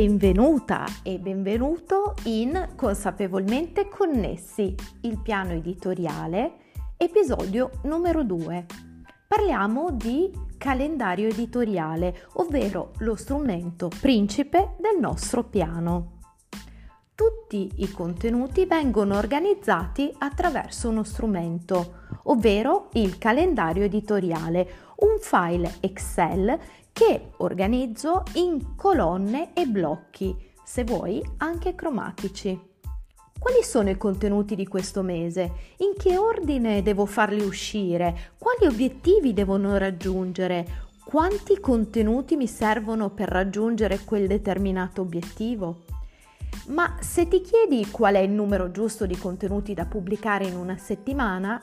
Benvenuta e benvenuto in Consapevolmente Connessi, il piano editoriale, episodio numero 2. Parliamo di calendario editoriale, ovvero lo strumento principe del nostro piano. Tutti i contenuti vengono organizzati attraverso uno strumento, ovvero il calendario editoriale, un file Excel che organizzo in colonne e blocchi, se vuoi anche cromatici. Quali sono i contenuti di questo mese? In che ordine devo farli uscire? Quali obiettivi devono raggiungere? Quanti contenuti mi servono per raggiungere quel determinato obiettivo? Ma se ti chiedi qual è il numero giusto di contenuti da pubblicare in una settimana,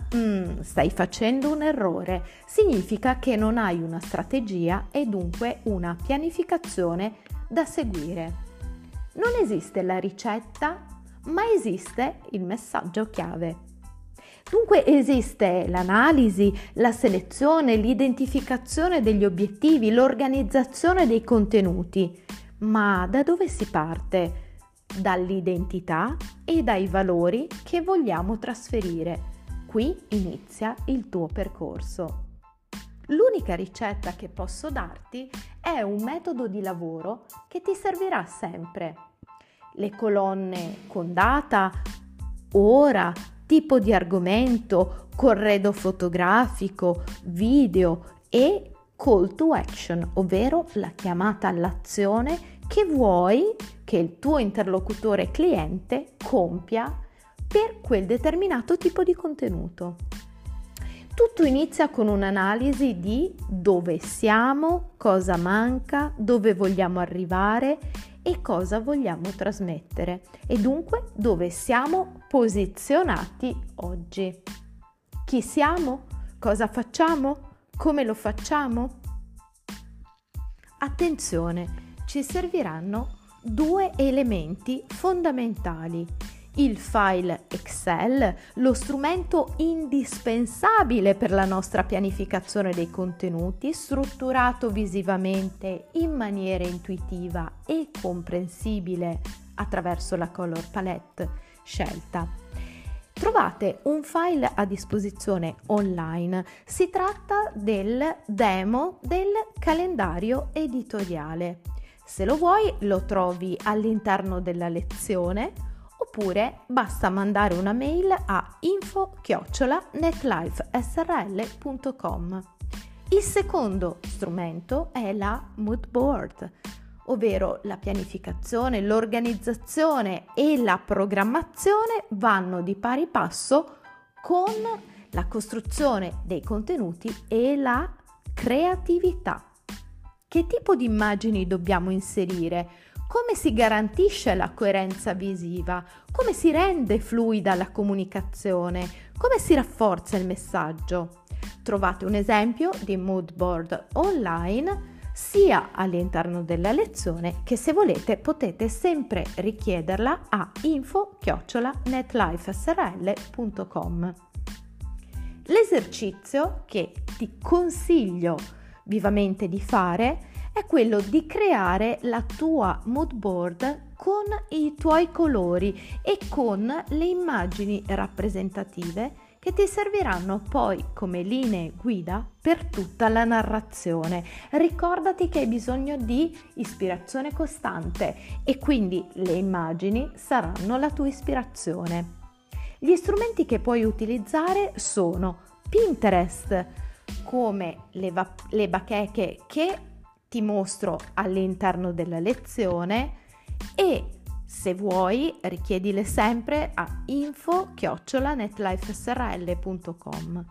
stai facendo un errore. Significa che non hai una strategia e dunque una pianificazione da seguire. Non esiste la ricetta, ma esiste il messaggio chiave. Dunque esiste l'analisi, la selezione, l'identificazione degli obiettivi, l'organizzazione dei contenuti. Ma da dove si parte? Dall'identità e dai valori che vogliamo trasferire. Qui inizia il tuo percorso. L'unica ricetta che posso darti è un metodo di lavoro che ti servirà sempre. Le colonne con data, ora, tipo di argomento, corredo fotografico, video e call to action, ovvero la chiamata all'azione che vuoi che il tuo interlocutore cliente compia per quel determinato tipo di contenuto. Tutto inizia con un'analisi di dove siamo, cosa manca, dove vogliamo arrivare e cosa vogliamo trasmettere, e dunque dove siamo posizionati oggi. Chi siamo? Cosa facciamo? Come lo facciamo? Attenzione! Ci serviranno due elementi fondamentali: il file Excel, lo strumento indispensabile per la nostra pianificazione dei contenuti, strutturato visivamente in maniera intuitiva e comprensibile attraverso la color palette scelta. Trovate un file a disposizione online, si tratta del demo del calendario editoriale. Se lo vuoi lo trovi all'interno della lezione, oppure basta mandare una mail a info@netlifesrl.com. Il secondo strumento è la mood board, ovvero la pianificazione, l'organizzazione e la programmazione vanno di pari passo con la costruzione dei contenuti e la creatività. Che tipo di immagini dobbiamo inserire? Come si garantisce la coerenza visiva? Come si rende fluida la comunicazione? Come si rafforza il messaggio? Trovate un esempio di mood board online sia all'interno della lezione che, se volete, potete sempre richiederla a info@netlifesrl.com. L'esercizio che ti consiglio vivamente di fare è quello di creare la tua mood board con i tuoi colori e con le immagini rappresentative che ti serviranno poi come linee guida per tutta la narrazione. Ricordati che hai bisogno di ispirazione costante e quindi le immagini saranno la tua ispirazione. Gli strumenti che puoi utilizzare sono Pinterest, come le bacheche che ti mostro all'interno della lezione, e se vuoi richiedile sempre a info@netlifesrl.com,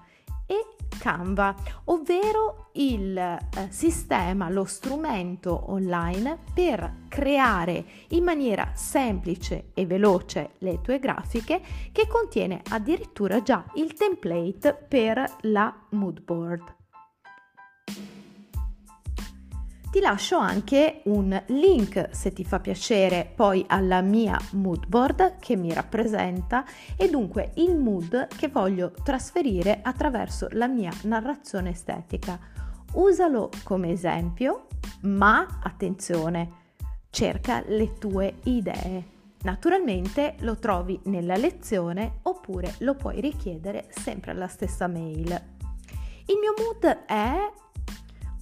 e Canva, ovvero il sistema, lo strumento online per creare in maniera semplice e veloce le tue grafiche, che contiene addirittura già il template per la mood board. Ti lascio anche un link, se ti fa piacere, poi alla mia mood board che mi rappresenta e dunque il mood che voglio trasferire attraverso la mia narrazione estetica. Usalo come esempio, ma attenzione, cerca le tue idee. Naturalmente lo trovi nella lezione oppure lo puoi richiedere sempre alla stessa mail. Il mio mood è: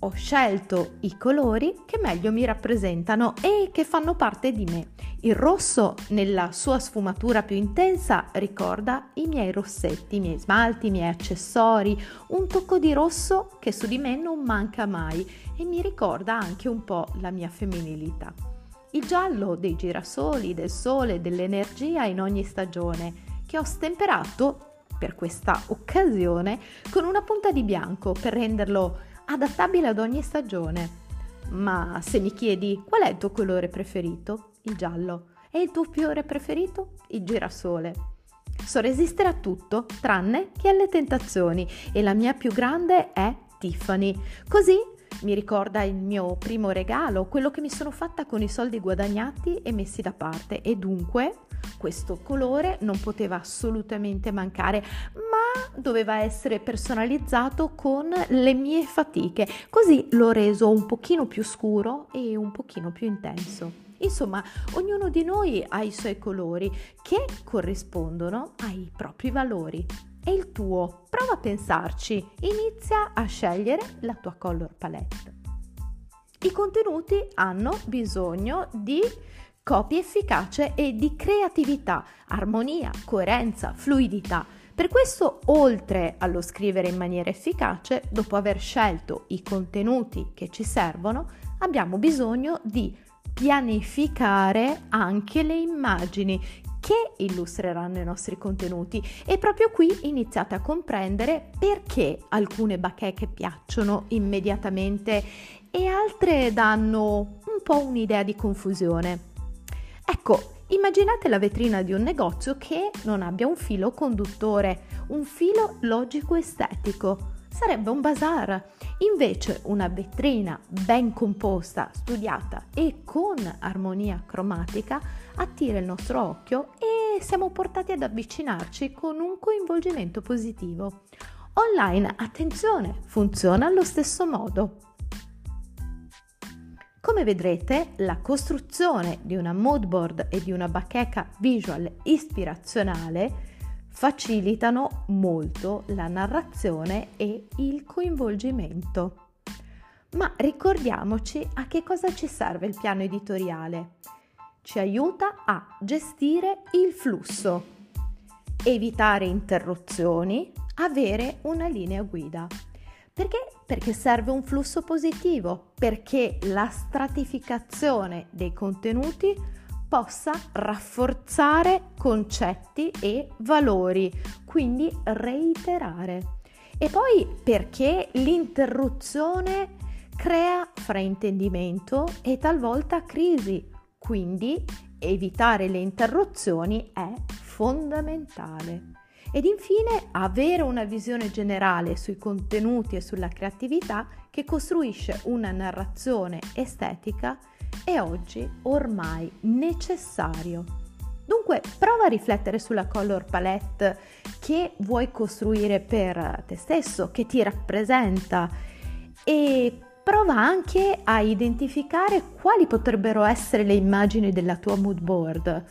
ho scelto i colori che meglio mi rappresentano e che fanno parte di me. Il rosso, nella sua sfumatura più intensa, ricorda i miei rossetti, i miei smalti, i miei accessori, un tocco di rosso che su di me non manca mai e mi ricorda anche un po' la mia femminilità. Il giallo dei girasoli, del sole, dell'energia in ogni stagione, che ho stemperato per questa occasione con una punta di bianco per renderlo adattabile ad ogni stagione. Ma se mi chiedi qual è il tuo colore preferito, il giallo. E il tuo fiore preferito? Il girasole. So resistere a tutto tranne che alle tentazioni e la mia più grande è Tiffany. Così mi ricorda il mio primo regalo, quello che mi sono fatta con i soldi guadagnati e messi da parte, e dunque questo colore non poteva assolutamente mancare, ma doveva essere personalizzato con le mie fatiche, così l'ho reso un pochino più scuro e un pochino più intenso. Insomma, ognuno di noi ha i suoi colori che corrispondono ai propri valori. E il tuo? Prova a pensarci, inizia a scegliere la tua color palette. I contenuti hanno bisogno di copia efficace e di creatività, armonia, coerenza, fluidità. Per questo, oltre allo scrivere in maniera efficace, dopo aver scelto i contenuti che ci servono, abbiamo bisogno di pianificare anche le immagini che illustreranno i nostri contenuti, e proprio qui iniziate a comprendere perché alcune bacheche piacciono immediatamente e altre danno un po' un'idea di confusione. Ecco, immaginate la vetrina di un negozio che non abbia un filo conduttore, un filo logico-estetico. Sarebbe un bazar. Invece una vetrina ben composta, studiata e con armonia cromatica attira il nostro occhio e siamo portati ad avvicinarci con un coinvolgimento positivo. Online, attenzione, funziona allo stesso modo. Come vedrete, la costruzione di una mood board e di una bacheca visual ispirazionale facilitano molto la narrazione e il coinvolgimento. Ma ricordiamoci a che cosa ci serve il piano editoriale. Ci aiuta a gestire il flusso, evitare interruzioni, avere una linea guida. Perché? Perché serve un flusso positivo, perché la stratificazione dei contenuti possa rafforzare concetti e valori, quindi reiterare. E poi perché l'interruzione crea fraintendimento e talvolta crisi, quindi evitare le interruzioni è fondamentale. Ed infine avere una visione generale sui contenuti e sulla creatività che costruisce una narrazione estetica è oggi ormai necessario. Dunque prova a riflettere sulla color palette che vuoi costruire per te stesso, che ti rappresenta, e prova anche a identificare quali potrebbero essere le immagini della tua mood board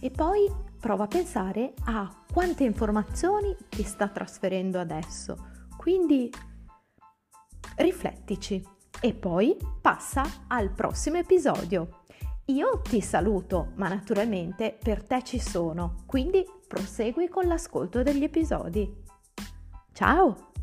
e poi prova a pensare a quante informazioni ti sta trasferendo adesso. Quindi riflettici. E poi passa al prossimo episodio. Io ti saluto, ma naturalmente per te ci sono, quindi prosegui con l'ascolto degli episodi. Ciao!